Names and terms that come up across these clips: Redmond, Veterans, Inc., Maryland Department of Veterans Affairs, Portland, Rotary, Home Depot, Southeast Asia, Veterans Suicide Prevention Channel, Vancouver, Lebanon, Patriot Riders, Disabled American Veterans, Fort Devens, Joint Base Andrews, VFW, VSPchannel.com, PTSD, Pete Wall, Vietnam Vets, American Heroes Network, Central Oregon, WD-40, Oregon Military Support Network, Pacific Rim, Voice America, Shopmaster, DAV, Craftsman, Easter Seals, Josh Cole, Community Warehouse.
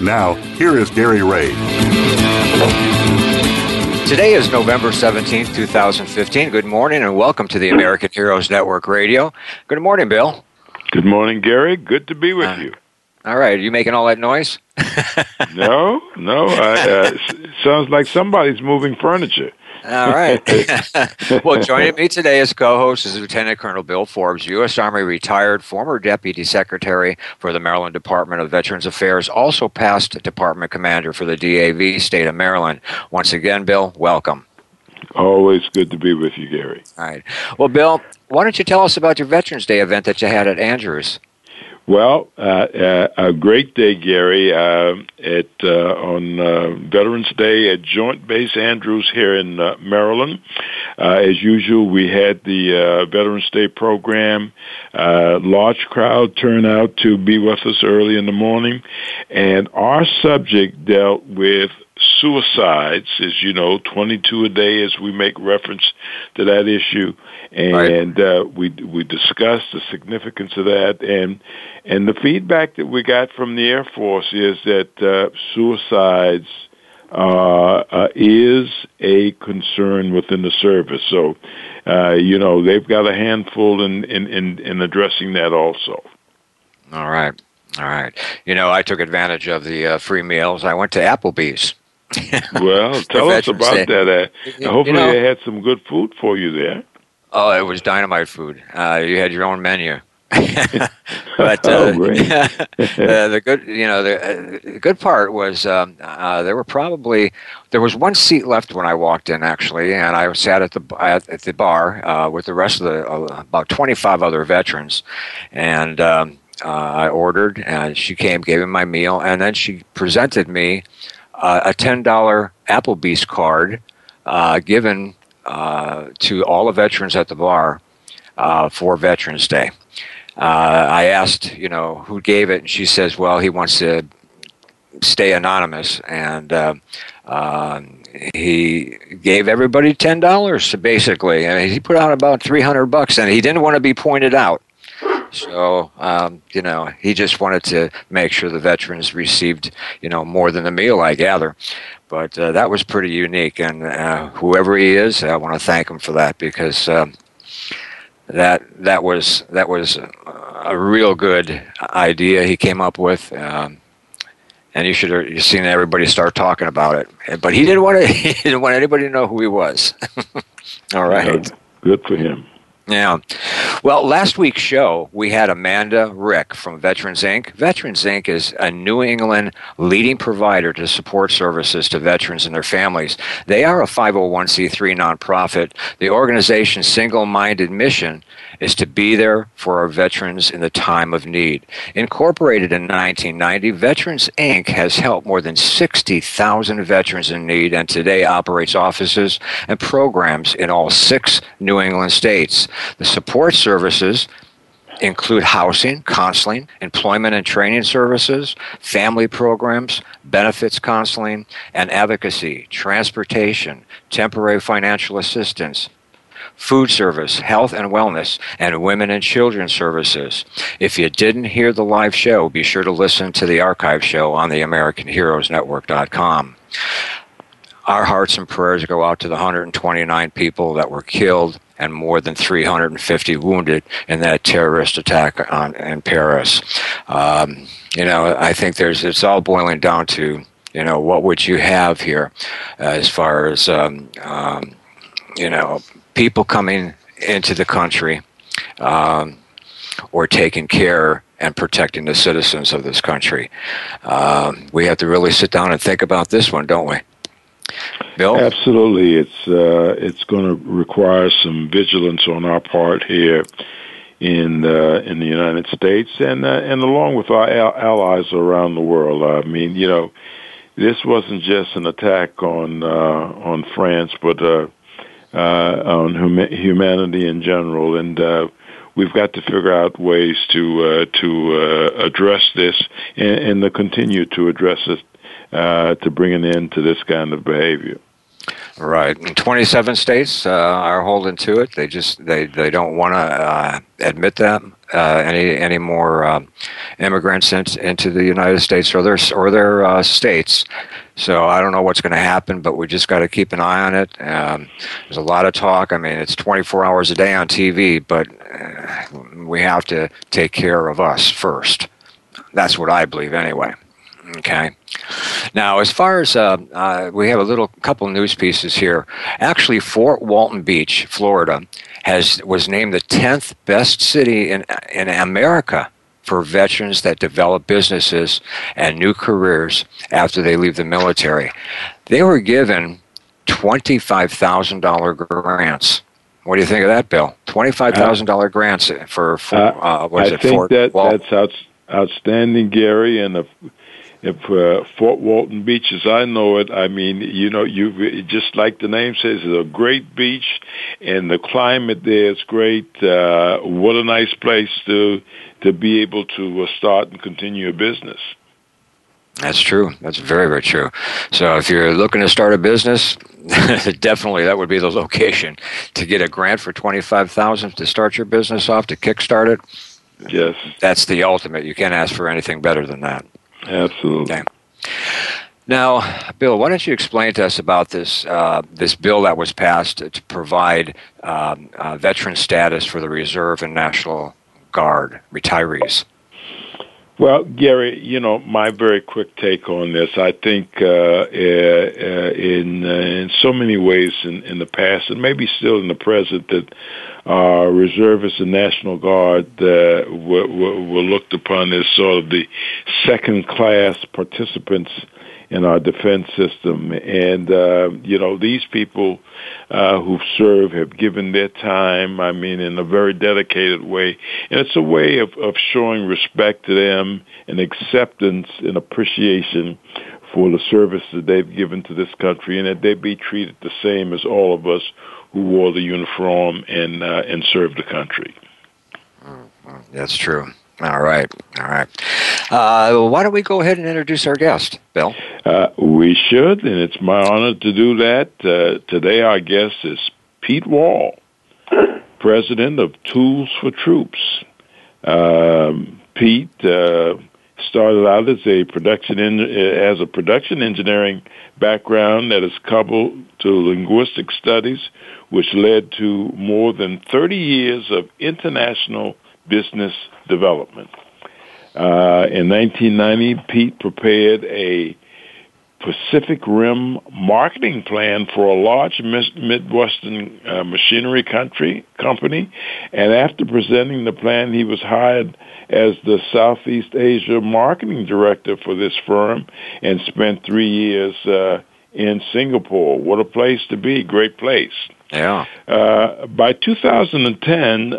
Now, here is Gary Ray. Today is November 17th, 2015. Good morning and welcome to the American Heroes Network Radio. Good morning, Bill. Good morning, Gary. Good to be with you. All right. Are you making all that noise? No. Sounds like somebody's moving furniture. All right. Well, joining me today as co-host is Lieutenant Colonel Bill Forbes, U.S. Army retired, former Deputy Secretary for the Maryland Department of Veterans Affairs, also past Department Commander for the DAV, State of Maryland. Once again, Bill, welcome. Always good to be with you, Gary. All right. Well, Bill, why don't you tell us about your Veterans Day event that you had at Andrews? Well, a great day, Gary, on Veterans Day at Joint Base Andrews here in Maryland. As usual, we had the Veterans Day program. Large crowd turned out to be with us early in the morning, and our subject dealt with suicides, as you know, 22 a day, as we make reference to that issue, and we discussed the significance of that, and the feedback that we got from the Air Force is that suicides is a concern within the service. So, they've got a handful in addressing that also. All right. I took advantage of the free meals. I went to Applebee's. Well, tell us about that. Hopefully they had some good food for you there. Oh, it was dynamite food. You had your own menu. But the good part was there was one seat left when I walked in, actually, and I sat at the bar with the rest of the about 25 other veterans, and I ordered, and she came, gave me my meal, and then she presented me a $10 Applebee's card given to all the veterans at the bar for Veterans Day. I asked, who gave it, and she says, well, he wants to stay anonymous, and he gave everybody $10, basically. I mean, he put out about $300, and he didn't want to be pointed out. So, he just wanted to make sure the veterans received, more than the meal, I gather. But that was pretty unique. And whoever he is, I want to thank him for that, because that was a real good idea he came up with. And you should have seen everybody start talking about it. But he didn't want anybody to know who he was. All right. Good for him. Yeah. Well, last week's show, we had Amanda Rick from Veterans, Inc. Veterans, Inc. is a New England leading provider to support services to veterans and their families. They are a 501c3 nonprofit. The organization's single-minded mission is to be there for our veterans in the time of need. Incorporated in 1990, Veterans, Inc. has helped more than 60,000 veterans in need, and today operates offices and programs in all 6 New England states. The support services include housing, counseling, employment and training services, family programs, benefits counseling, and advocacy, transportation, temporary financial assistance, food service, health and wellness, and women and children services. If you didn't hear the live show, be sure to listen to the archive show on the AmericanHeroesNetwork.com. Our hearts and prayers go out to the 129 people that were killed and more than 350 wounded in that terrorist attack in Paris. I think it's all boiling down to, what would you have here as far as, people coming into the country or taking care and protecting the citizens of this country. We have to really sit down and think about this one, don't we? Bill? Absolutely. It's going to require some vigilance on our part here in the United States and along with our allies around the world. I mean, this wasn't just an attack on France, but on humanity in general. And we've got to figure out ways to address this and to continue to address it to bring an end to this kind of behavior. Right. 27 states are holding to it. They don't want to admit that any more immigrants into the United States or their states. So I don't know what's going to happen, but we just got to keep an eye on it. There's a lot of talk. I mean, it's 24 hours a day on TV, but we have to take care of us first. That's what I believe, anyway. Okay. Now, as far as we have a couple news pieces here. Actually, Fort Walton Beach, Florida, was named the 10th best city in America for veterans that develop businesses and new careers after they leave the military. They were given $25,000 grants. What do you think of that, Bill? $25,000 grants for Fort Walton? I think that's outstanding, Gary, and If Fort Walton Beach, as I know it, I mean, you just like the name says, it's a great beach, and the climate there is great. What a nice place to be able to start and continue a business. That's true. That's very, very true. So if you're looking to start a business, definitely that would be the location to get a grant for $25,000 to start your business off, to kickstart it. Yes, that's the ultimate. You can't ask for anything better than that. Absolutely. Okay. Now, Bill, why don't you explain to us about this bill that was passed to provide veteran status for the Reserve and National Guard retirees? Well, Gary, my very quick take on this, I think in so many ways in the past, and maybe still in the present, that reservists and National Guard were looked upon as sort of the second-class participants in our defense system. And, these people who've served have given their time, I mean, in a very dedicated way. And it's a way of showing respect to them and acceptance and appreciation for the service that they've given to this country, and that they be treated the same as all of us who wore the uniform and served the country. That's true. All right. Why don't we go ahead and introduce our guest, Bill? We should, and it's my honor to do that. Today our guest is Pete Wall, president of Tools for Troops. Pete started out as a production engineering background that is coupled to linguistic studies, which led to more than 30 years of international business development. In 1990, Pete prepared a Pacific Rim marketing plan for a large Midwestern machinery company, and after presenting the plan, he was hired as the Southeast Asia marketing director for this firm and spent 3 years in Singapore. What a place to be. Great place. Yeah. By 2010,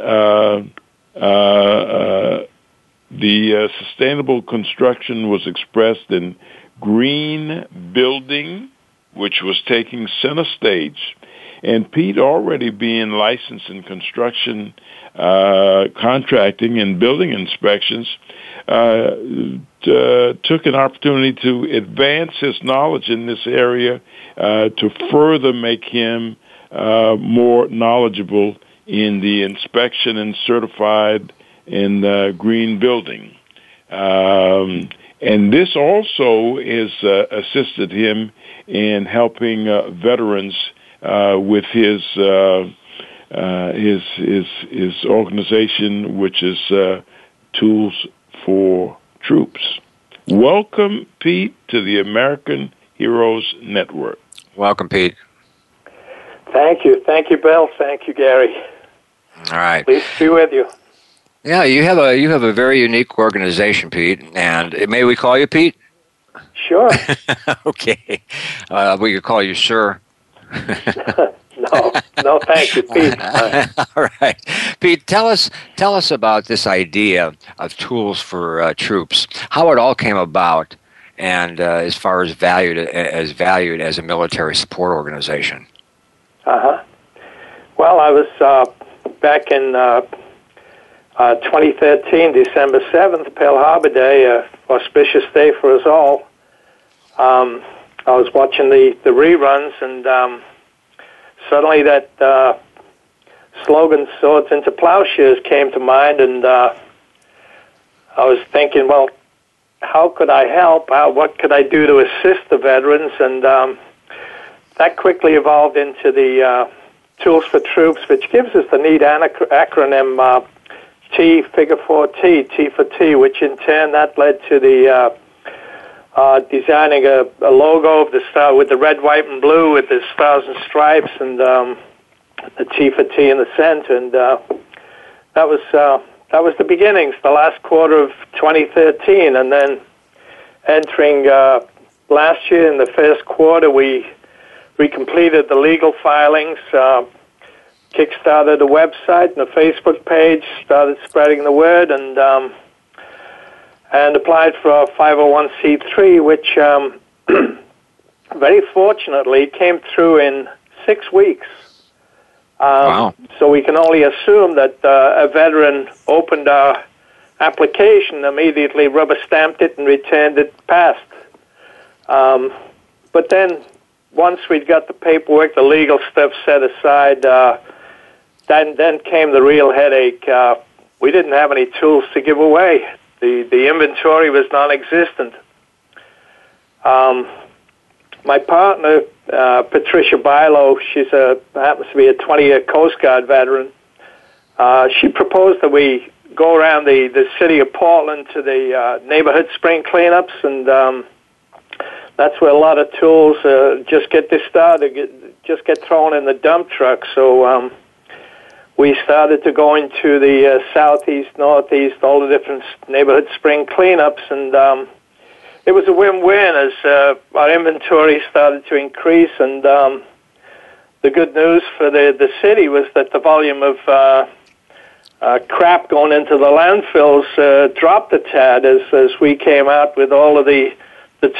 the sustainable construction was expressed in green building, which was taking center stage. And Pete, already being licensed in construction, contracting, and building inspections, took an opportunity to advance his knowledge in this area to further make him more knowledgeable in the inspection and certified in green building. And this also has assisted him in helping veterans with his organization, which is Tools for Troops. Welcome, Pete, to the American Heroes Network. Welcome, Pete. Thank you, Bill. Thank you, Gary. All right. Pleased to be with you. Yeah, you have a very unique organization, Pete, and may we call you Pete? Sure. Okay. We could call you Sir. No, thank you, Pete. All right. Pete, tell us about this idea of Tools for Troops, how it all came about, and as far as valued as a military support organization. Well, I was back in 2013, December 7th, Pearl Harbor Day, an auspicious day for us all. I was watching the reruns, and suddenly that slogan, swords into plowshares, came to mind, and I was thinking, well, how could I help? What could I do to assist the veterans? And that quickly evolved into the Tools for Troops, which gives us the neat acronym T, figure 4T, T for T, which in turn that led to the designing a logo of the star with the red, white, and blue with the stars and stripes, and the T for T in the center. And that was the beginnings, the last quarter of 2013. And then entering last year in the first quarter, we completed the legal filings, kickstarted a website and a Facebook page, started spreading the word, and applied for our 501c3, which very fortunately came through in 6 weeks. Wow. So we can only assume that a veteran opened our application, immediately rubber-stamped it, and returned it passed. But then once we'd got the paperwork, the legal stuff set aside, then came the real headache. We didn't have any tools to give away. The inventory was non-existent. My partner, Patricia Bilo, happens to be a 20-year Coast Guard veteran. She proposed that we go around the city of Portland to the neighborhood spring cleanups, and that's where a lot of tools just get discarded, just get thrown in the dump truck. So we started to go into the southeast, northeast, all the different neighborhood spring cleanups, and it was a win-win as our inventory started to increase. And the good news for the city was that the volume of crap going into the landfills dropped a tad as we came out with all of the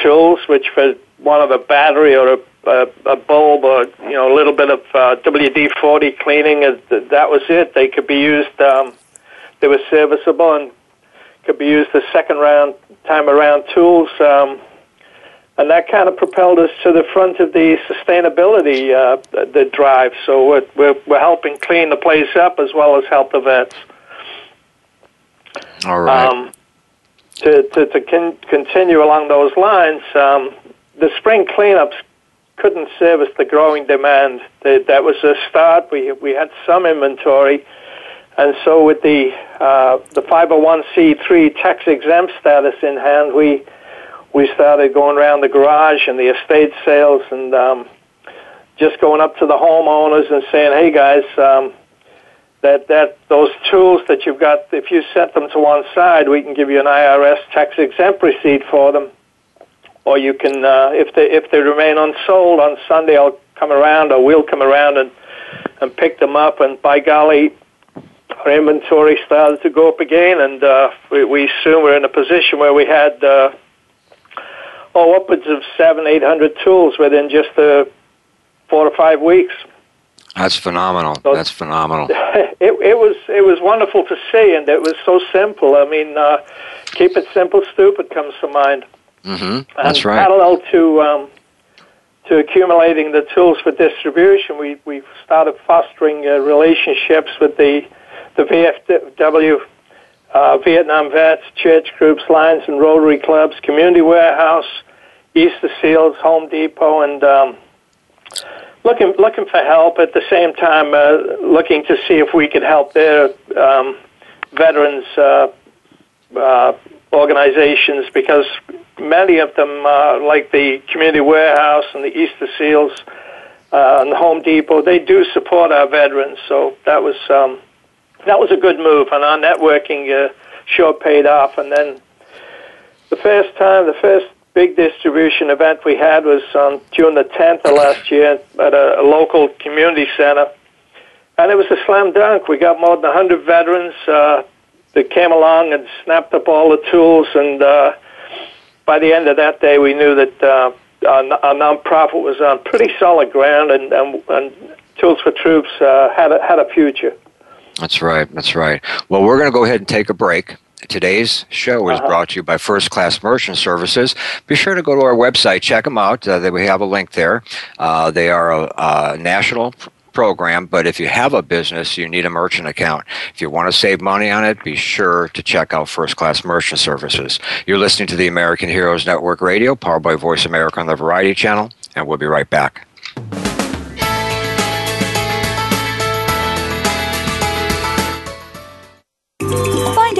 tools, which for one of a battery or a bulb or a little bit of WD-40 cleaning, that was it. They could be used. They were serviceable and could be used the second time around tools, and that kind of propelled us to the front of the sustainability the drive. So we're helping clean the place up as well as help the vets. All right. To continue along those lines, the spring cleanups couldn't service the growing demand. That was a start. We had some inventory. And so with the 501c3 tax-exempt status in hand, we started going around the garage and the estate sales and just going up to the homeowners and saying, hey, guys, that those tools that you've got, if you set them to one side, we can give you an IRS tax-exempt receipt for them. Or you can, if they remain unsold on Sunday, we'll come around and pick them up. And by golly, our inventory started to go up again, and we soon were in a position where we had upwards of 700-800 tools within just 4 to 5 weeks. That's phenomenal. So that's phenomenal. It was wonderful to see, and it was so simple. I mean, keep it simple, stupid comes to mind. Mm-hmm. That's right. Parallel to accumulating the tools for distribution, we started fostering relationships with the VFW, Vietnam Vets, church groups, Lions and Rotary Clubs, Community Warehouse, Easter Seals, Home Depot, and looking for help. At the same time, looking to see if we could help their veterans organizations, because many of them, like the Community Warehouse and the Easter Seals and the Home Depot, they do support our veterans. So that was a good move, and our networking sure paid off. And then the first big distribution event we had was on June the 10th of last year at a local community center, and it was a slam dunk. We got more than 100 veterans that came along and snapped up all the tools, and by the end of that day, we knew that our nonprofit was on pretty solid ground, and Tools for Troops had a future. That's right. That's right. Well, we're going to go ahead and take a break. Today's show is brought to you by First Class Merchant Services. Be sure to go to our website, check them out. We have a link there. They are a national program, but if you have a business, you need a merchant account. If you want to save money on it, be sure to check out First Class Merchant Services. You're listening to the American Heroes Network Radio, powered by Voice America on the Variety Channel, and we'll be right back. Find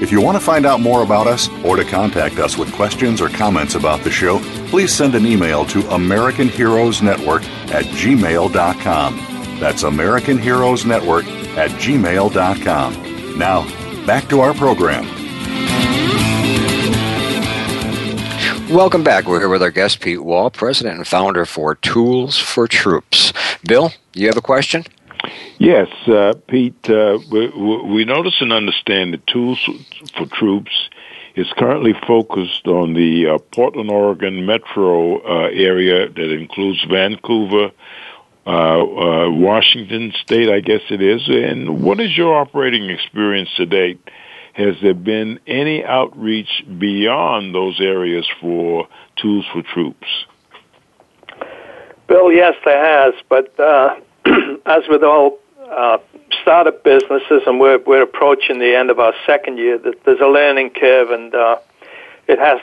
If you want to find out more about us or to contact us with questions or comments about the show, please send an email to AmericanHeroesNetwork@gmail.com. That's AmericanHeroesNetwork@gmail.com. Now, back to our program. Welcome back. We're here with our guest, Pete Wall, president and founder for Tools for Troops. Bill, you have a question? Yes, Pete, we notice and understand that Tools for Troops is currently focused on the Portland, Oregon metro area that includes Vancouver, Washington State, I guess it is. And what is your operating experience to date? Has there been any outreach beyond those areas for Tools for Troops? Bill, yes, there has, but as with all startup businesses, and we're approaching the end of our second year, that there's a learning curve, and it has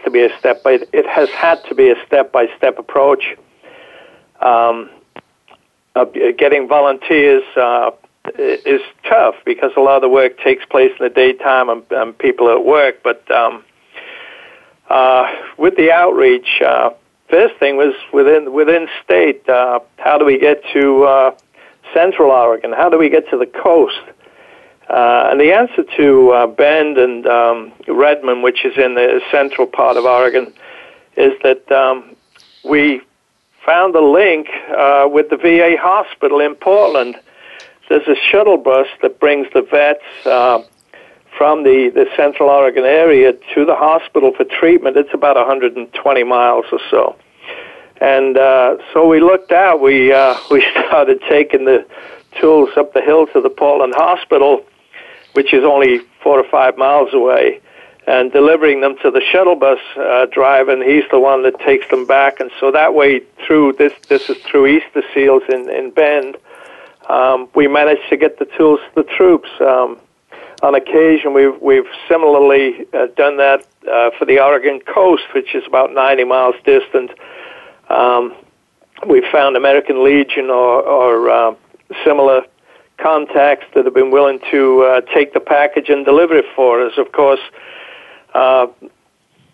had to be a step-by-step approach. Getting volunteers is tough because a lot of the work takes place in the daytime and people are at work. But with the outreach, first thing was within state. How do we get to Central Oregon? How do we get to the coast? And the answer to Bend and Redmond, which is in the central part of Oregon, is that we found a link with the VA hospital in Portland. There's a shuttle bus that brings the vets from the Central Oregon area to the hospital for treatment. It's about 120 miles or so. And so we looked out. We started taking the tools up the hill to the Portland Hospital, which is only 4 or 5 miles away, and delivering them to the shuttle bus driver, and he's the one that takes them back. And so that way, through this is through Easter Seals in Bend, we managed to get the tools to the troops. On occasion, we've similarly done that for the Oregon coast, which is about 90 miles distant. We've found American Legion or similar contacts that have been willing to take the package and deliver it for us. Of course,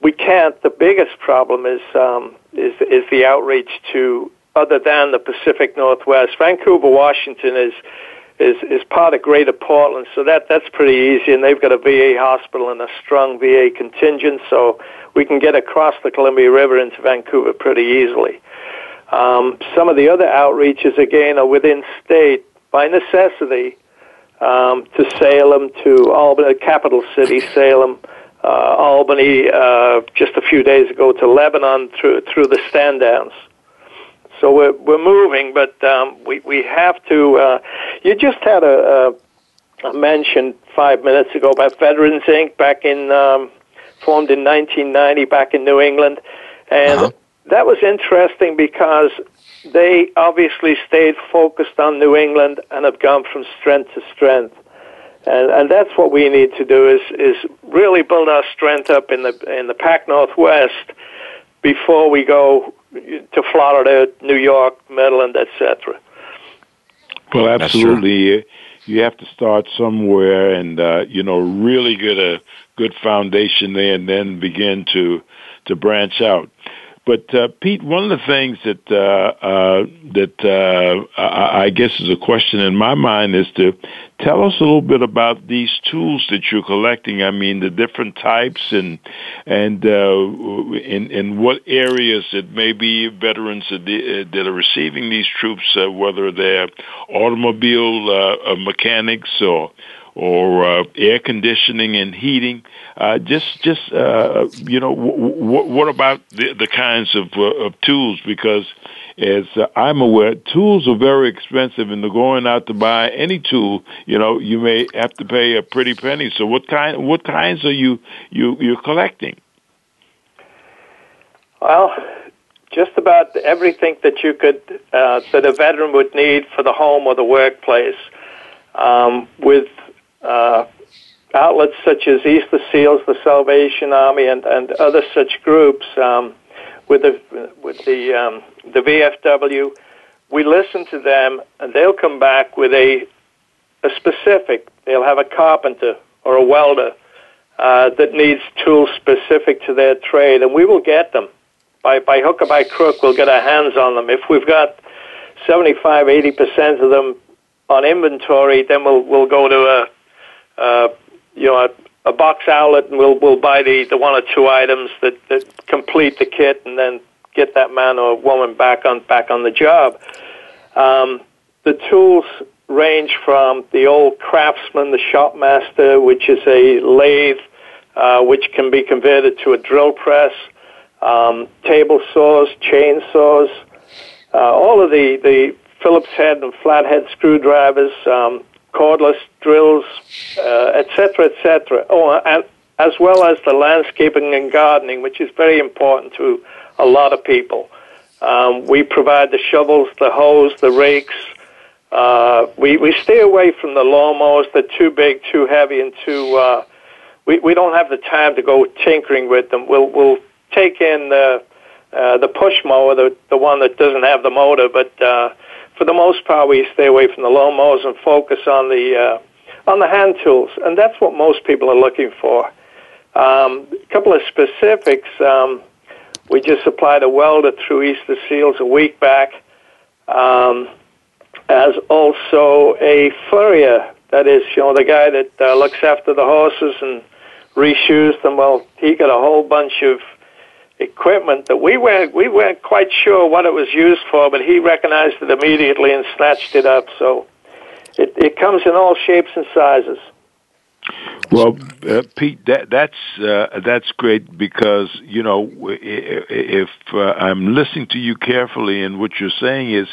we can't. The biggest problem is the outreach to other than the Pacific Northwest. Vancouver, Washington is is part of Greater Portland, so that's pretty easy, and they've got a VA hospital and a strong VA contingent, so we can get across the Columbia River into Vancouver pretty easily. Some of the other outreaches, again, are within state, by necessity, to Salem, to Albany, capital city, Salem, Albany, just a few days ago to Lebanon through the stand-downs. So we're moving, but we have to. You just had a mention 5 minutes ago about Veterans, Inc., back in formed in 1990, back in New England, and that was interesting because they obviously stayed focused on New England and have gone from strength to strength, and that's what we need to do is really build our strength up in the Pac Northwest before we go to Florida, New York, Maryland, etc. Well, absolutely. You have to start somewhere and, really get a good foundation there and then begin to branch out. But, Pete, one of the things that I guess is a question in my mind is to tell us a little bit about these tools that you're collecting. I mean, the different types and what areas that maybe veterans that are receiving these troops, whether they're automobile mechanics or air conditioning and heating. What about the kinds of tools? Because as I'm aware, tools are very expensive, and going out to buy any tool, you may have to pay a pretty penny. So what kinds are you're collecting? Well, just about everything that you could, that a veteran would need for the home or the workplace, with outlets such as Easter Seals, the Salvation Army, and other such groups, with the VFW, we listen to them, and they'll come back with a specific. They'll have a carpenter or a welder that needs tools specific to their trade, and we will get them by hook or by crook. We'll get our hands on them. If we've got 75, 80% of them on inventory, then we'll go to a box outlet, and we'll buy the one or two items that complete the kit, and then get that man or woman back on the job. The tools range from the old Craftsman, the Shopmaster, which is a lathe which can be converted to a drill press, table saws, chainsaws, all of the Phillips head and flathead screwdrivers, cordless drills, etc. Oh, and as well as the landscaping and gardening, which is very important to a lot of people. We provide the shovels, the hoes, the rakes. We stay away from the lawnmowers. They're too big, too heavy, and we don't have the time to go tinkering with them. We'll take in the push mower, the one that doesn't have the motor, but for the most part, we stay away from the lawnmowers and focus on the hand tools, and that's what most people are looking for. A couple of specifics: we just supplied a welder through Easter Seals a week back, as also a furrier. That is, the guy that looks after the horses and reshoes them. Well, he got a whole bunch of equipment that we weren't quite sure what it was used for, but he recognized it immediately and snatched it up. So it comes in all shapes and sizes. Well, Pete, that's great because, if I'm listening to you carefully, and what you're saying is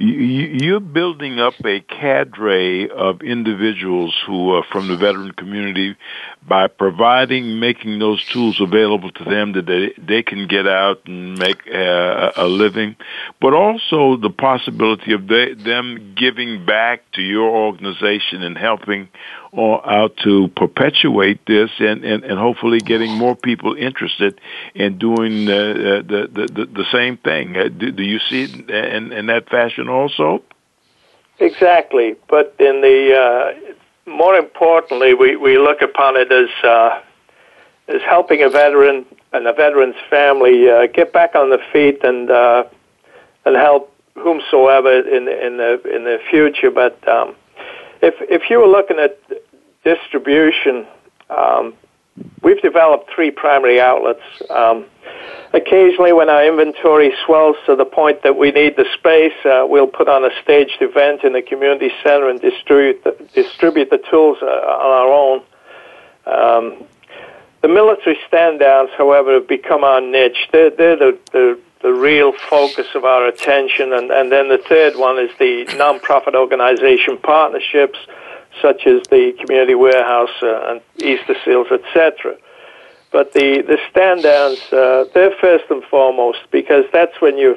you're building up a cadre of individuals who are from the veteran community by making those tools available to them that they can get out and make a living, but also the possibility of them giving back to your organization and helping out to perpetuate this and hopefully getting more people interested in doing the same thing. Do you see it in that fashion also? Exactly, but in the more importantly, we look upon it as helping a veteran and a veteran's family get back on their feet and help whomsoever in the future. But If you were looking at distribution, we've developed three primary outlets. Occasionally, when our inventory swells to the point that we need the space, we'll put on a staged event in the community center and distribute the tools on our own. The military stand-downs, however, have become our niche. They're the real focus of our attention. And then the third one is the nonprofit organization partnerships, such as the Community Warehouse and Easter Seals, etc. But the stand-downs, they're first and foremost, because that's when you're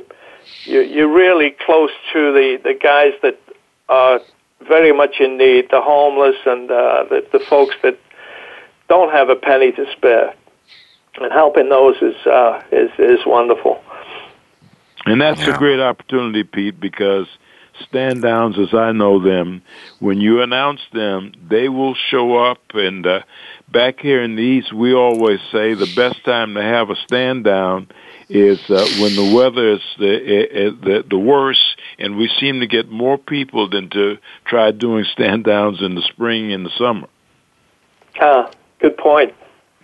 really close to the guys that are very much in need, the homeless and the folks that don't have a penny to spare. And helping those is wonderful. And that's a great opportunity, Pete, because stand-downs, as I know them, when you announce them, they will show up. And back here in the East, we always say the best time to have a stand-down is when the weather is the worst, and we seem to get more people than to try doing stand-downs in the spring and the summer. Good point.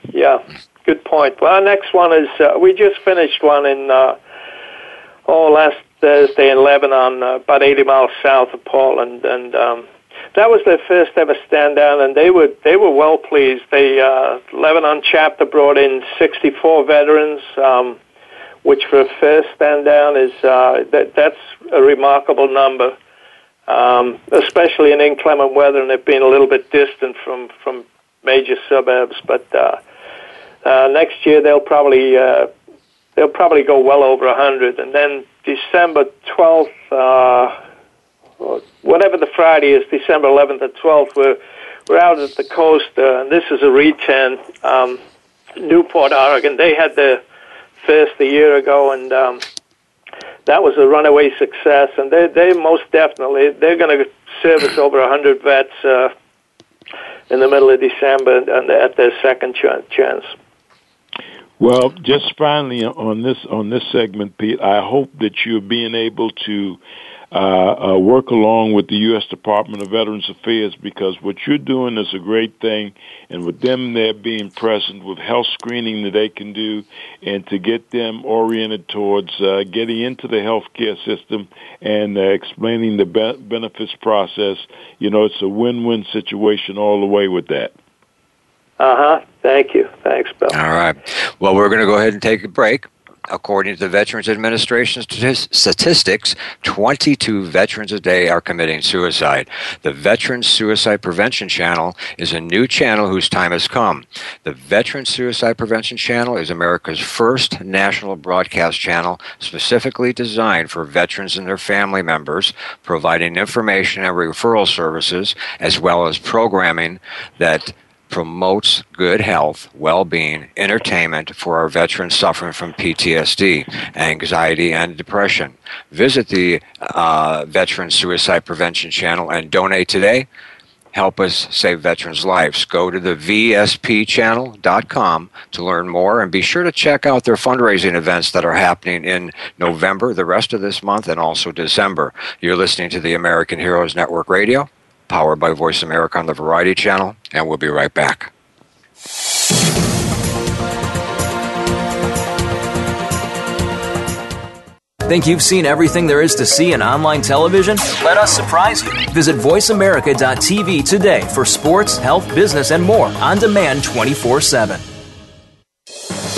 Yeah, good point. Well, our next one is, we just finished one in, last Thursday in Lebanon, about 80 miles south of Portland, and that was their first ever stand-down, and they were well pleased. The Lebanon chapter brought in 64 veterans, which for a first stand-down is that's a remarkable number, especially in inclement weather, and they've been a little bit distant from major suburbs. But next year they'll probably go well over 100, and then December 12th, whatever the Friday is, December 11th or 12th, we're out at the coast, and this is a return, Newport, Oregon. They had their first a year ago, and that was a runaway success, and they most definitely, they're going to service over 100 vets in the middle of December and at their second chance. Well, just finally on this segment, Pete, I hope that you're being able to work along with the U.S. Department of Veterans Affairs, because what you're doing is a great thing, and with them there being present with health screening that they can do, and to get them oriented towards getting into the healthcare system and explaining the benefits process, it's a win-win situation all the way with that. Thank you. Thanks, Bill. All right. Well, we're going to go ahead and take a break. According to the Veterans Administration statistics, 22 veterans a day are committing suicide. The Veterans Suicide Prevention Channel is a new channel whose time has come. The Veterans Suicide Prevention Channel is America's first national broadcast channel specifically designed for veterans and their family members, providing information and referral services, as well as programming that promotes good health, well-being, entertainment for our veterans suffering from PTSD, anxiety, and depression. Visit the Veterans Suicide Prevention Channel and donate today. Help us save veterans' lives. Go to the vspchannel.com to learn more, and be sure to check out their fundraising events that are happening in November, the rest of this month, and also December. You're listening to the American Heroes Network Radio, powered by Voice America on the Variety Channel, and we'll be right back. Think you've seen everything there is to see in online television? Let us surprise you. Visit voiceamerica.tv today for sports, health, business, and more on demand 24/7.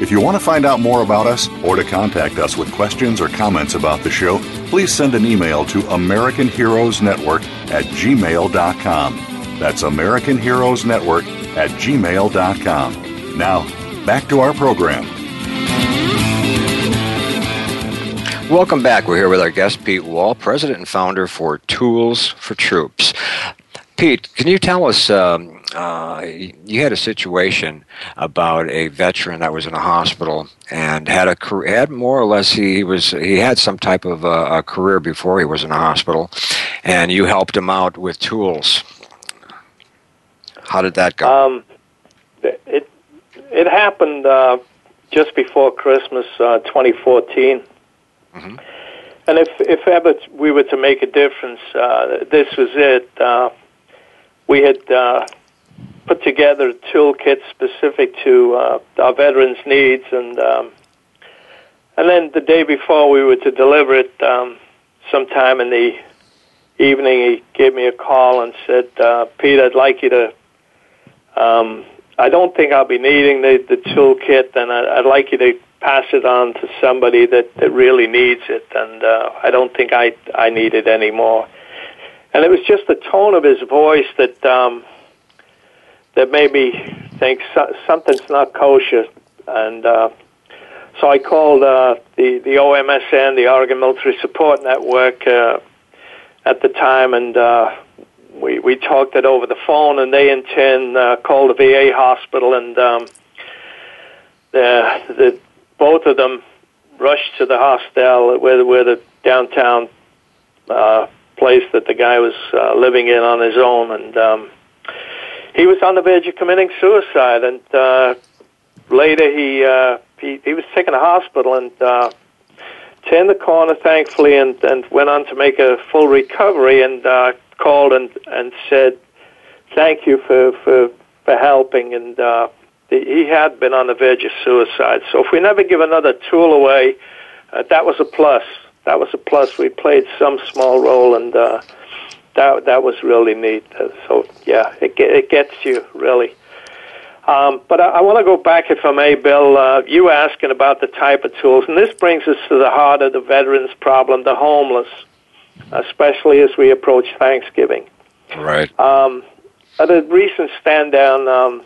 If you want to find out more about us or to contact us with questions or comments about the show, please send an email to AmericanHeroesNetwork@gmail.com. That's AmericanHeroesNetwork@gmail.com. Now, back to our program. Welcome back. We're here with our guest, Pete Wall, president and founder for Tools for Troops. Pete, can you tell us, you had a situation about a veteran that was in a hospital and had a career, had more or less he had some type of a career before he was in a hospital, and you helped him out with tools. How did that go? It happened just before Christmas, 2014. Mm-hmm. And if ever we were to make a difference, this was it. We had put together a toolkit specific to our veterans' needs, and then the day before we were to deliver it, sometime in the evening, he gave me a call and said, "Pete, I'd like you to. I don't think I'll be needing the toolkit, and I'd like you to pass it on to somebody that really needs it. And I don't think I need it anymore." And it was just the tone of his voice that made me think something's not kosher. And so I called the OMSN, the Oregon Military Support Network, at the time, and we talked it over the phone, and they in turn called the VA hospital, and both of them rushed to the hostel where the downtown place that the guy was living in on his own, and he was on the verge of committing suicide. And later he was taken to hospital and turned the corner, thankfully, and went on to make a full recovery, and called and said, "Thank you for helping." And he had been on the verge of suicide. So if we never give another tool away, that was a plus. That was a plus. We played some small role, and that was really neat. So, yeah, it gets you, really. But I want to go back, if I may, Bill. You were asking about the type of tools, and this brings us to the heart of the veterans' problem, the homeless, especially as we approach Thanksgiving. Right. At a recent stand-down,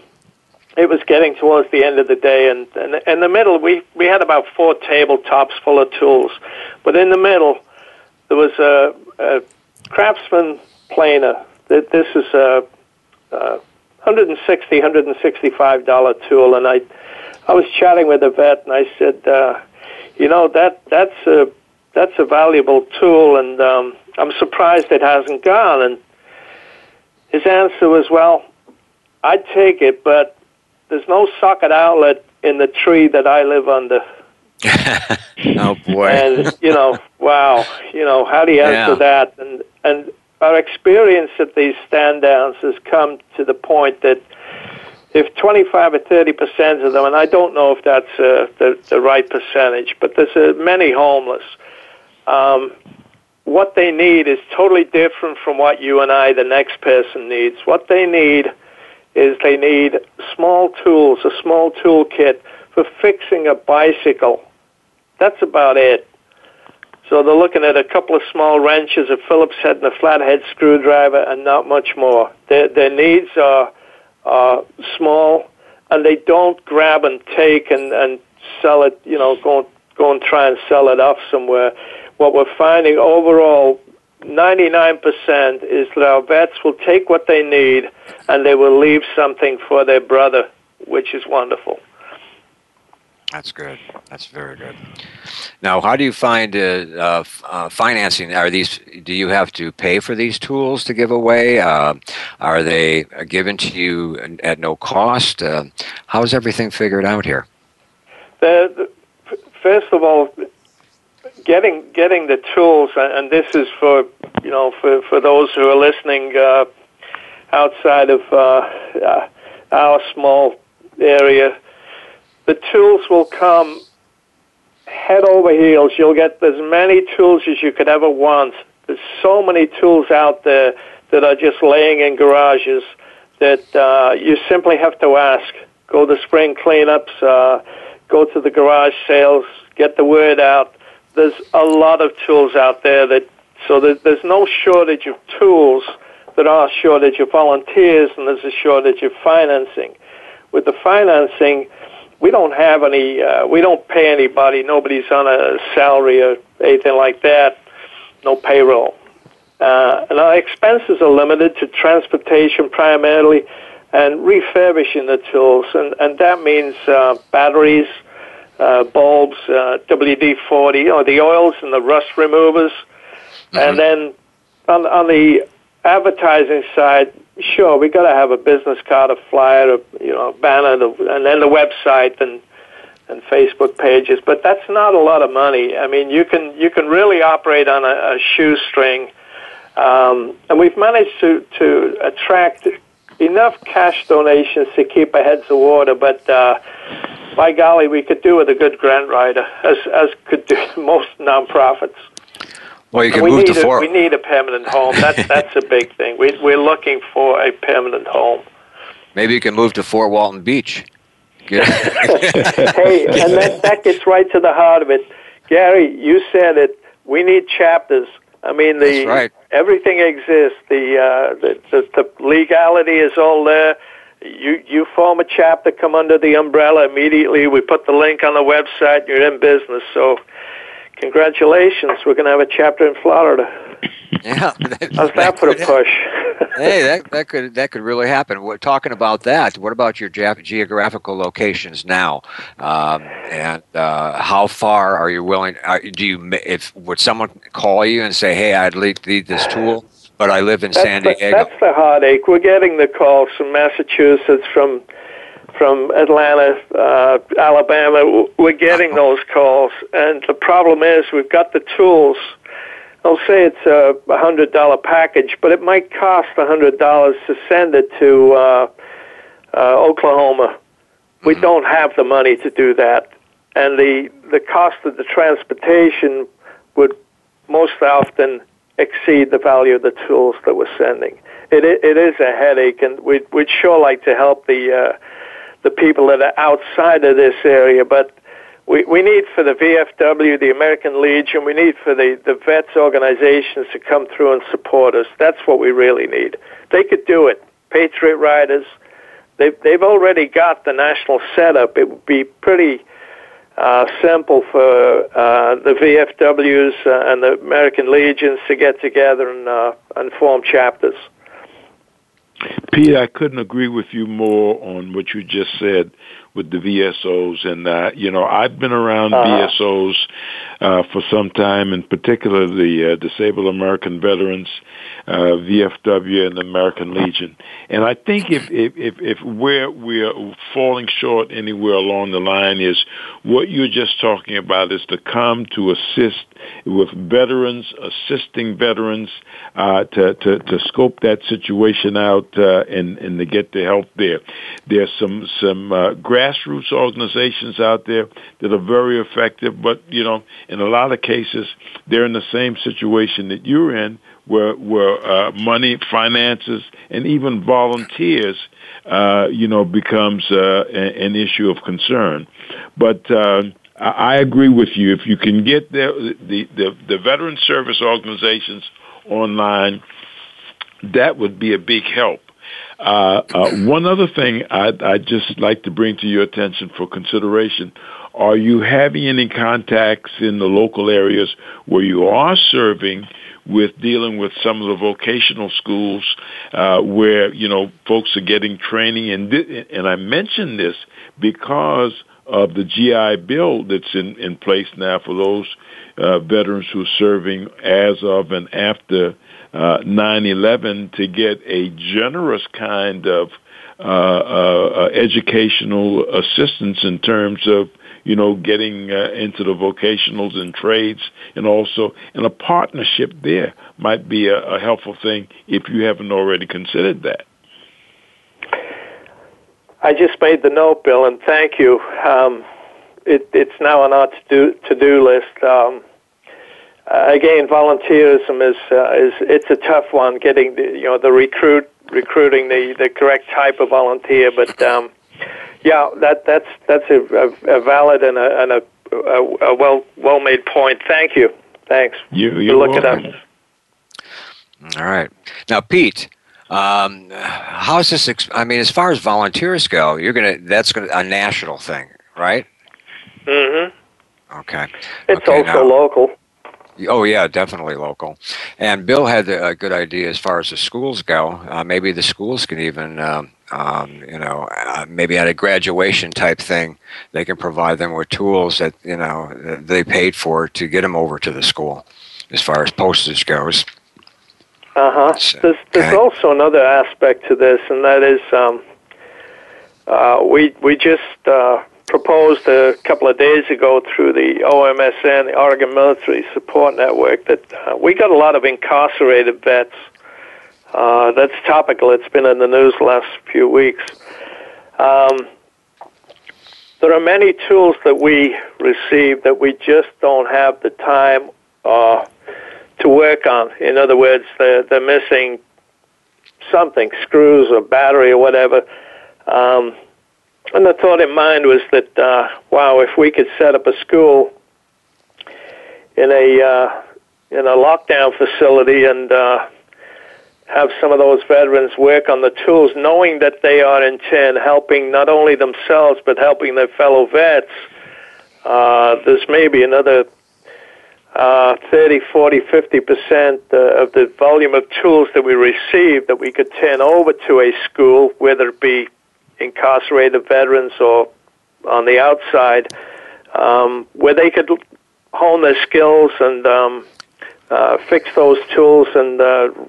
it was getting towards the end of the day, and in the middle, we had about 4 tabletops full of tools. But in the middle, there was a Craftsman planer. This is a $165 tool, and I was chatting with a vet, and I said, that's a valuable tool, and I'm surprised it hasn't gone. And his answer was, "Well, I'd take it, but there's no socket outlet in the tree that I live under." Oh boy! And wow. How do you answer that? And our experience at these stand downs has come to the point that if 25 or 30% of them, and I don't know if that's the right percentage, but there's many homeless. What they need is totally different from what you and I, the next person, needs. What they need is they need small tools, a small toolkit for fixing a bicycle. That's about it. So they're looking at a couple of small wrenches, a Phillips head and a flathead screwdriver, and not much more. Their needs are small, and they don't grab and take and sell it, go and try and sell it off somewhere. What we're finding overall, 99% is that our vets will take what they need and they will leave something for their brother, which is wonderful. That's good. That's very good. Now, how do you find financing? Do you have to pay for these tools to give away? Are they given to you at no cost? How is everything figured out here? First of all, getting the tools, and this is for, you know, for those who are listening outside of our small area, the tools will come head over heels. You'll get as many tools as you could ever want. There's so many tools out there that are just laying in garages that you simply have to ask. Go to spring cleanups, go to the garage sales, get the word out. There's a lot of tools out there, there's no shortage of tools. There are a shortage of volunteers, and there's a shortage of financing. With the financing, we don't have any, we don't pay anybody. Nobody's on a salary or anything like that. No payroll. And our expenses are limited to transportation primarily and refurbishing the tools. And that means batteries, bulbs, WD-40, you know, the oils and the rust removers. Mm-hmm. And then on the advertising side, sure, we got to have a business card, a flyer, a banner, and then the website and Facebook pages. But that's not a lot of money. I mean, you can really operate on a shoestring. And we've managed to attract enough cash donations to keep our heads of water. But by golly, we could do with a good grant writer, as could do most nonprofits. Well, you can move to Fort. We need a permanent home. That's a big thing. We're looking for a permanent home. Maybe you can move to Fort Walton Beach. Hey, and that gets right to the heart of it. Gary, you said it. We need chapters. I mean, that's right. Everything exists. The legality is all there. You form a chapter, come under the umbrella immediately. We put the link on the website. You're in business. So, congratulations! We're going to have a chapter in Florida. Yeah, how's that for a push? Hey, that could really happen. We're talking about that. What about your geographical locations now? And how far are you willing? Would someone call you and say, "Hey, I'd need this tool, but I live in San Diego"? That's the heartache. We're getting the calls from Massachusetts, from Atlanta, Alabama. We're getting those calls, and the problem is we've got the tools. I'll say it's a $100 package, but it might cost $100 to send it to Oklahoma. We don't have the money to do that, and the cost of the transportation would most often exceed the value of the tools that we're sending. It is a headache, and we'd sure like to help the people that are outside of this area, but we need for the VFW, the American Legion, we need for the vets organizations to come through and support us. That's what we really need. They could do it. Patriot Riders, they've already got the national setup. It would be pretty simple for the VFWs and the American Legions to get together and form chapters. Pete, I couldn't agree with you more on what you just said with the VSOs. And, I've been around VSOs for some time, in particular the Disabled American Veterans, VFW, and the American Legion. And I think if where we're falling short anywhere along the line is what you're just talking about, is to come to assist with veterans, assisting veterans to scope that situation out and to get the help there. There's some grassroots organizations out there that are very effective, but, in a lot of cases, they're in the same situation that you're in, where money, finances, and even volunteers, becomes an issue of concern. But I agree with you. If you can get the veteran service organizations online, that would be a big help. One other thing I'd just like to bring to your attention for consideration. Are you having any contacts in the local areas where you are serving with dealing with some of the vocational schools where, folks are getting training? And I mention this because of the GI Bill that's in place now for those veterans who are serving as of and after 9/11, to get a generous kind of educational assistance in terms of you know, getting into the vocationals and trades, and also in a partnership there might be a helpful thing if you haven't already considered that. I just made the note, Bill, and thank you. It's now on our to-do list. Again, volunteerism is a tough one. Getting recruiting the correct type of volunteer, but that's a valid and a well made point. Thank you. Thanks. You're welcome. Look it up. All right. Now, Pete, how's this? As far as volunteers go, that's a national thing, right? Mm-hmm. Okay. It's also local. Oh, yeah, definitely local. And Bill had a good idea as far as the schools go. Maybe the schools can even, maybe at a graduation type thing, they can provide them with tools that, they paid for to get them over to the school as far as postage goes. Uh-huh. So, there's also another aspect to this, and that is we just... proposed a couple of days ago through the OMSN, the Oregon Military Support Network, that we got a lot of incarcerated vets. That's topical. It's been in the news the last few weeks. There are many tools that we receive that we just don't have the time to work on. In other words, they're missing something, screws or battery or whatever. And the thought in mind was that, if we could set up a school in a lockdown facility and have some of those veterans work on the tools, knowing that they are intent helping not only themselves but helping their fellow vets, there's maybe another 30, 40, 50% of the volume of tools that we receive that we could turn over to a school, whether it be incarcerated veterans or on the outside, where they could hone their skills and fix those tools and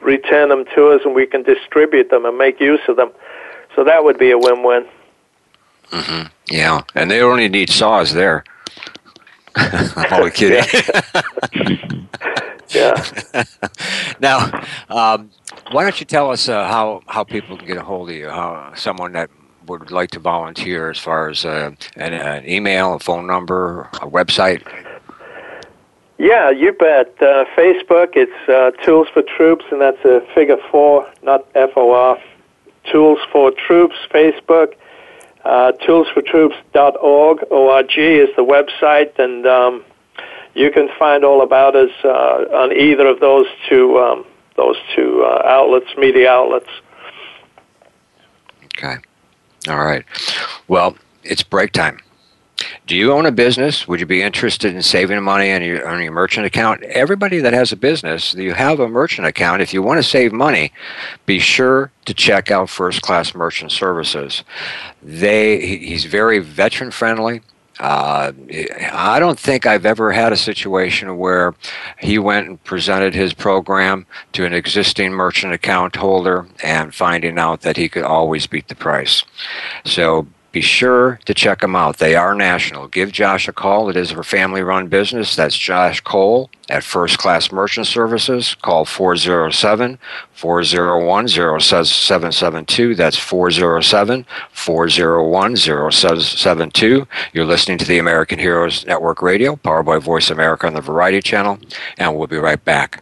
return them to us, and we can distribute them and make use of them. So that would be a win-win. Mm-hmm. Yeah, and they only need saws there. I'm only kidding. Yeah. Now, why don't you tell us how people can get a hold of you, how someone that would like to volunteer as far as an email, a phone number, a website? Yeah, you bet. Facebook, it's Tools for Troops, and that's a figure 4, not F-O-R. Tools for Troops, Facebook. Toolsfortroops.org, O-R-G, is the website, and you can find all about us on either of those two outlets, media outlets. Okay. All right. Well, it's break time. Do you own a business? Would you be interested in saving money on your merchant account? Everybody that has a business, you have a merchant account. If you want to save money, be sure to check out First Class Merchant Services. He's very veteran friendly. I don't think I've ever had a situation where he went and presented his program to an existing merchant account holder and finding out that he could always beat the price. So be sure to check them out. They are national. Give Josh a call. It is a family-run business. That's Josh Cole at First Class Merchant Services. Call 407-401-0772. That's 407-401-0772. You're listening to the American Heroes Network Radio, powered by Voice America on the Variety Channel, and we'll be right back.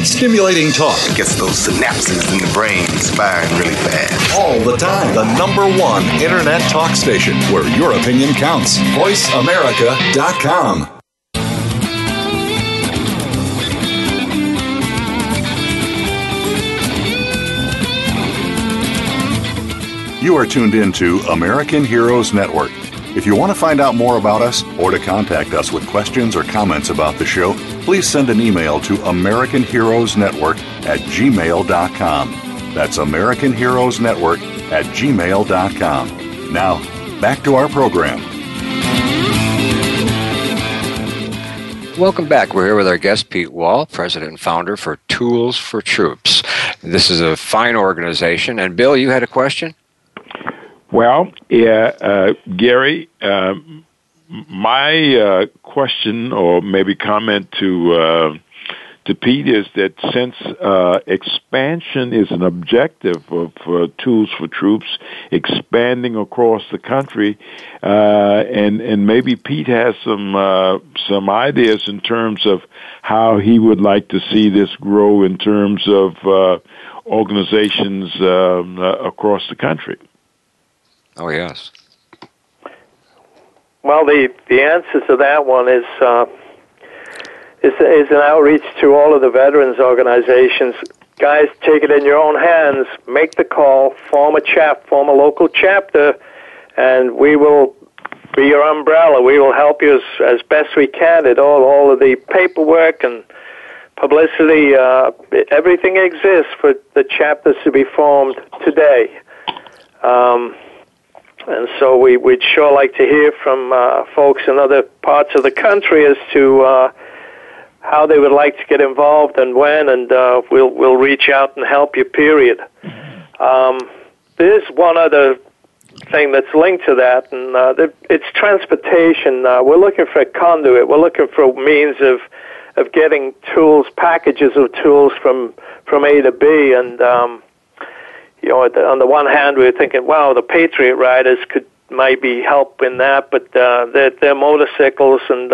Stimulating talk gets those synapses in the brain firing really fast. All the time. The number one internet talk station where your opinion counts. VoiceAmerica.com. You are tuned into American Heroes Network. If you want to find out more about us or to contact us with questions or comments about the show, please send an email to AmericanHeroesNetwork@gmail.com. That's AmericanHeroesNetwork@gmail.com. Now, back to our program. Welcome back. We're here with our guest, Pete Wall, president and founder for Tools for Troops. This is a fine organization. And Bill, you had a question? Well, Gary, my question or maybe comment to Pete is that since expansion is an objective of Tools for Troops, expanding across the country, and maybe Pete has some ideas in terms of how he would like to see this grow in terms of organizations across the country. Oh, yes. Well, the answer to that one is an outreach to all of the veterans organizations. Guys, take it in your own hands. Make the call. Form a local chapter, and we will be your umbrella. We will help you as best we can at all of the paperwork and publicity. Everything exists for the chapters to be formed today. And so we'd sure like to hear from folks in other parts of the country as to how they would like to get involved and when, and we'll reach out and help you, period. There's one other thing that's linked to that, and it's transportation. We're looking for a conduit. We're looking for means of getting tools, packages of tools from A to B, and... You know, on the one hand, we were thinking, wow, the Patriot Riders could maybe help in that, but they're motorcycles, and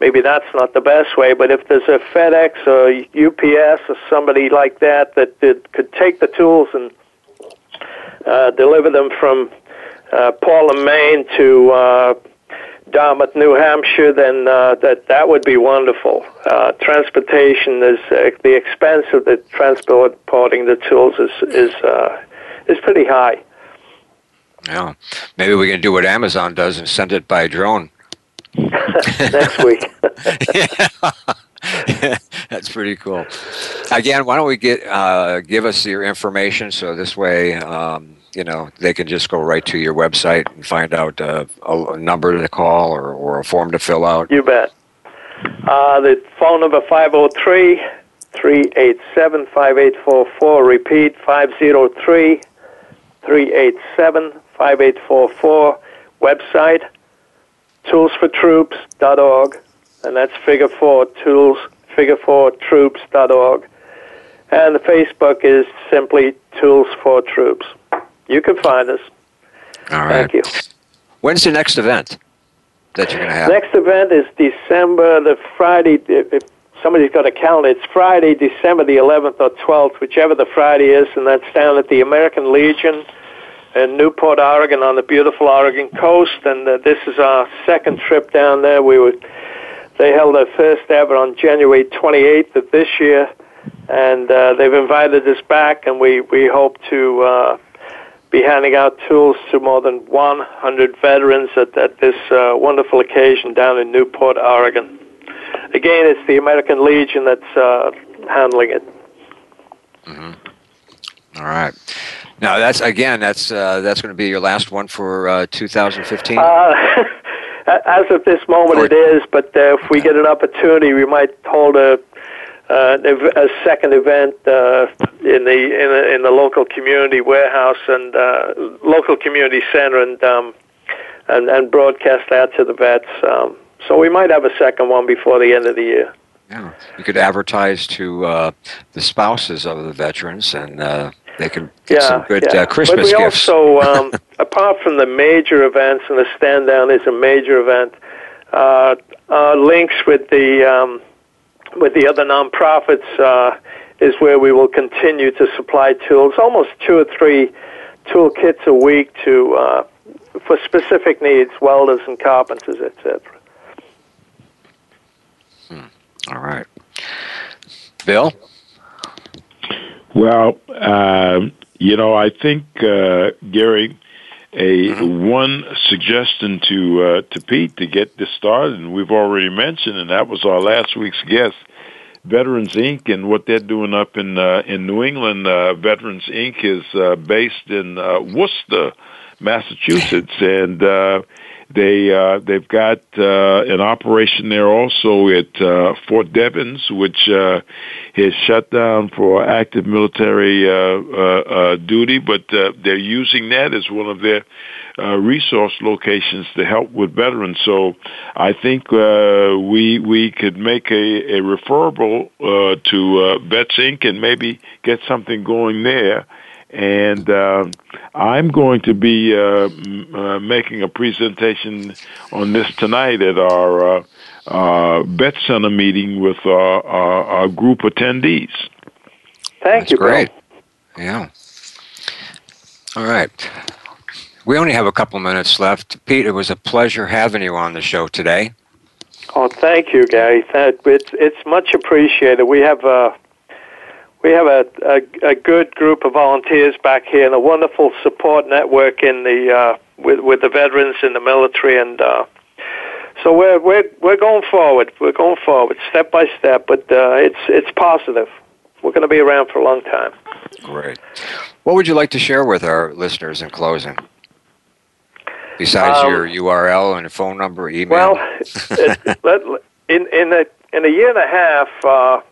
maybe that's not the best way. But if there's a FedEx or UPS or somebody like that could take the tools and deliver them from Portland, Maine to Dartmouth, New Hampshire, then that would be wonderful. Transportation is the expense of the transporting the tools is pretty high. Yeah, maybe we can do what Amazon does and send it by drone next week. Yeah. That's pretty cool. Again, why don't we give us your information so this way. You know, they can just go right to your website and find out a number to call or a form to fill out. You bet. The phone number 503-387-5844. Repeat, 503-387-5844. Website, toolsfortroops.org. And that's figure 4 troops.org. And the Facebook is simply Tools for Troops. You can find us. All right. Thank you. When's the next event that you're going to have? Next event is December the Friday. If somebody's got a calendar, it's Friday, December the 11th or 12th, whichever the Friday is, and that's down at the American Legion in Newport, Oregon, on the beautiful Oregon coast. And this is our second trip down there. They held their first ever on January 28th of this year. And they've invited us back, and we hope to be handing out tools to more than 100 veterans at this wonderful occasion down in Newport, Oregon. Again, it's the American Legion that's handling it. Mm-hmm. All right. Now, that's going to be your last one for 2015? As of this moment, it is, but if we get an opportunity, we might hold a second event in the local community warehouse and local community center, and broadcast that to the vets. So we might have a second one before the end of the year. Yeah, you could advertise to the spouses of the veterans, and they can get some good Christmas gifts. But we also, apart from the major events, and the stand down is a major event, links with the other nonprofits is where we will continue to supply tools, almost 2 or 3 toolkits a week to for specific needs, welders and carpenters, etc. All right, Bill. Well, I think Gary, one suggestion to Pete to get this started, and we've already mentioned, and that was our last week's guest, Veterans, Inc., and what they're doing up in New England. Veterans, Inc. is based in Worcester, Massachusetts, and they've got an operation there also at Fort Devens, which is shut down for active military duty, but they're using that as one of their resource locations to help with veterans. So I think we could make a referral to Vets, Inc. and maybe get something going there. And I'm going to be making a presentation on this tonight at our Vet Center meeting with our group attendees. Thank you, Bill. That's great. Yeah. All right. We only have a couple minutes left. Pete, it was a pleasure having you on the show today. Oh, thank you, Gary. It's much appreciated. We have a good group of volunteers back here, and a wonderful support network in the with the veterans in the military, and so we're going forward. We're going forward step by step, but it's positive. We're going to be around for a long time. Great. What would you like to share with our listeners in closing? Besides your URL and your phone number, email. Well, in a year and a half.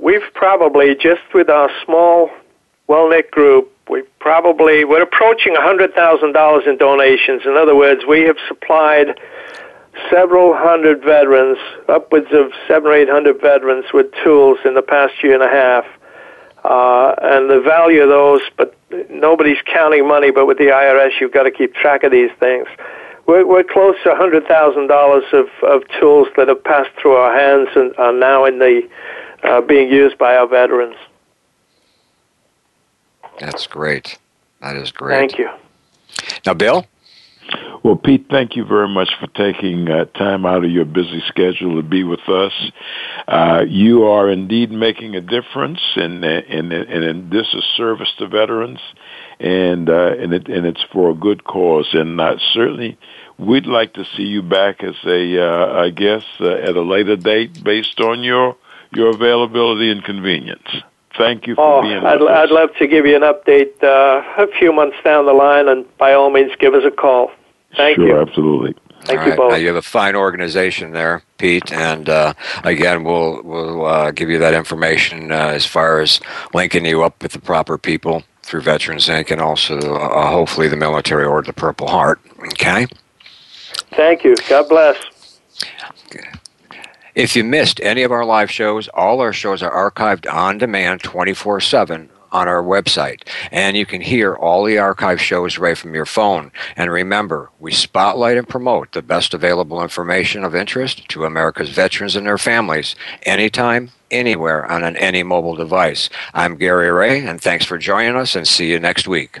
We've probably, just with our small, well-knit group, we're approaching $100,000 in donations. In other words, we have supplied several hundred veterans, upwards of 700 or 800 veterans, with tools in the past year and a half. And the value of those, but nobody's counting money, but with the IRS, you've got to keep track of these things. We're close to $100,000 of tools that have passed through our hands and are now in the being used by our veterans. That's great. That is great. Thank you. Now, Bill? Well, Pete, thank you very much for taking time out of your busy schedule to be with us. You are indeed making a difference, and this is service to veterans, and it's for a good cause. And certainly, we'd like to see you back as a guest at a later date based on your availability and convenience. Thank you for being with us. I'd love to give you an update a few months down the line, and by all means, give us a call. Thank you. Sure, absolutely. Thank you both. Now, you have a fine organization there, Pete, and again, we'll give you that information as far as linking you up with the proper people through Veterans, Inc., and also hopefully the military or the Purple Heart. Okay? Thank you. God bless. Okay. If you missed any of our live shows, all our shows are archived on demand 24/7 on our website. And you can hear all the archive shows right from your phone. And remember, we spotlight and promote the best available information of interest to America's veterans and their families, anytime, anywhere, on any mobile device. I'm Gary Ray, and thanks for joining us, and see you next week.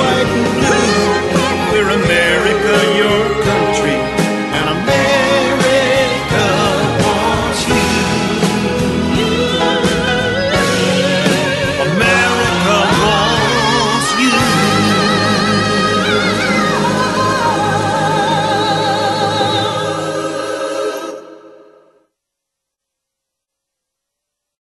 white, and blue.